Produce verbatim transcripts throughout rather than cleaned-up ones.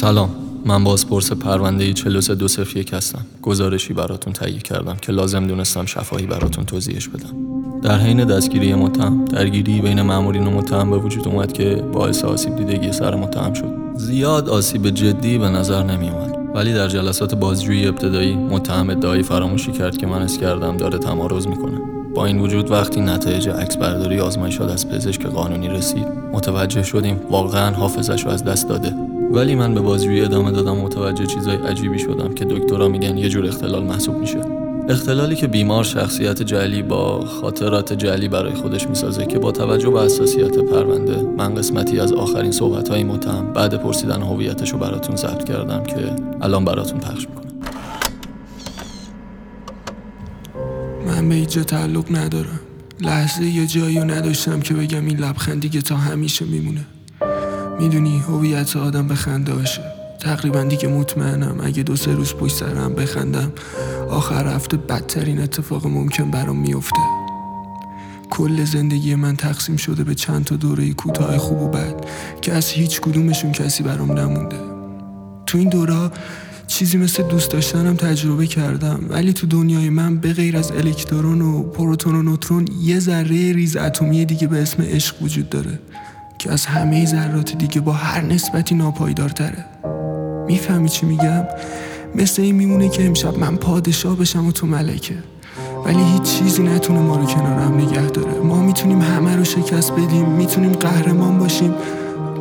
سلام، من بازپرس پرونده چهل و سه هزار و دویست و یک هستم. گزارشی براتون تهیه کردم که لازم دونستم شفاهی براتون توضیحش بدم. در حین دستگیری متهم، درگیری بین مأمورین و متهم به وجود اومد که باعث آسیب دیدگی سر متهم شد. زیاد آسیب جدی به نظر نمی اومد، ولی در جلسات بازجویی ابتدایی متهم ادعای فراموشی کرد که من حس کردم داره تمارض میکنه. با این وجود وقتی نتایج عکسبرداری آزمایشات از پزشک قانونی رسید، متوجه شدیم واقعا حافظش رو از دست داده. ولی من به بازجویی ادامه دادم و متوجه چیزای عجیبی شدم که دکترها میگن یه جور اختلال محسوب میشه. اختلالی که بیمار شخصیت جعلی با خاطرات جعلی برای خودش میسازه که با توجه به حساسیت پرونده، من قسمتی از آخرین صحبت‌های متهم بعد پرسیدن هویتش رو براتون ضبط کردم که الان براتون پخش میکنم. من به اینجا تعلق ندارم. لحظه یه جایی رو نداشتم که بگم این لبخندی که تا همیشه میمونه. میدونی هویت آدم به خنده هاشه. تقریبا دیگه مطمئنم اگه دو سه روز پشت سر هم بخندم آخر هفته بدترین اتفاق ممکن برام میفته. کل زندگی من تقسیم شده به چند تا دوره کوتاه خوب و بد که از هیچ کدومشون کسی برام نمونده. تو این دوره چیزی مثل دوست داشتنم تجربه کردم، ولی تو دنیای من به غیر از الکترون و پروتون و نوترون یه ذره ریز اتمی دیگه به اسم عشق وجود داره که از همه ذرات دیگه با هر نسبتی ناپایدارتره. میفهمی چی میگم؟ مثل این میمونه که امشب من پادشاه بشم و تو ملکه، ولی هیچ چیزی نتونه ما رو کنار هم نگه داره. ما میتونیم همه رو شکست بدیم، میتونیم قهرمان باشیم،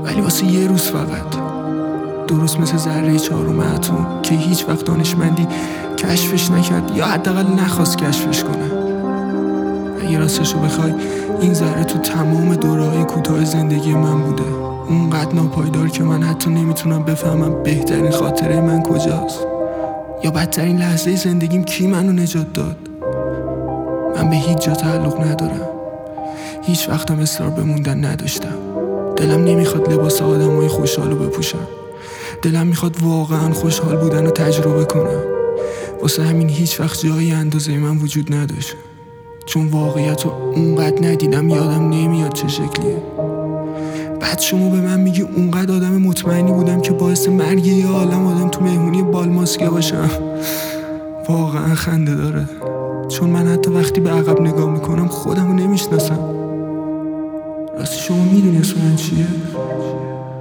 ولی واسه یه روز فقط. درست مثل ذره چهارم اتم که هیچ وقت دانشمندی کشفش نکرد یا حداقل نخواست کشفش کنه. اگه راستشو بخوای این ذره تو تمام دوره‌های کوتاه زندگی من بوده، اونقدر ناپایدار که من حتی نمیتونم بفهمم بهترین خاطره من کجاست یا بدترین لحظه زندگیم کی منو نجات داد. من به هیچ جا تعلق ندارم، هیچ وقتم اصرار به موندن نداشتم. دلم نمیخواد لباس آدمای خوشحالو بپوشم، دلم میخواد واقعا خوشحال بودن رو تجربه کنم. واسه همین هیچ وقت جایی اندازه من وجود نداشت، چون واقعیت رو اونقدر ندیدم یادم نمیاد چه شکلیه. بعد شما به من میگی اونقدر آدم مطمئنی بودم که باعث مرگ یه عالم آدم تو مهمونی بال ماسکه باشم. واقعا خنده داره، چون من حتی وقتی به عقب نگاه میکنم خودم رو نمیشناسم. راستی شما میدونی اسم من چیه؟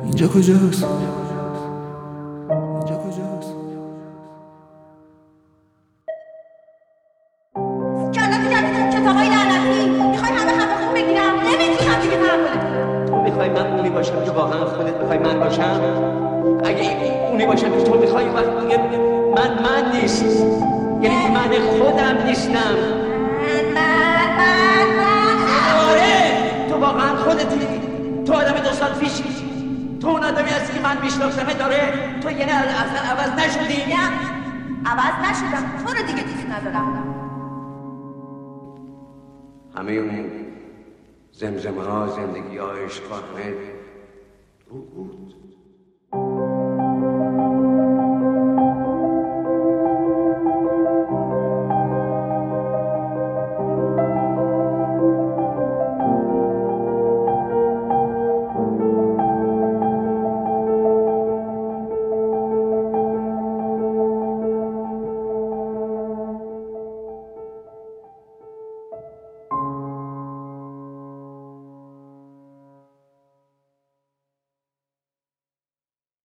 اینجا کجاست؟ همه اون زمزمه ها، زندگی ها، عشق ها، همه او بود.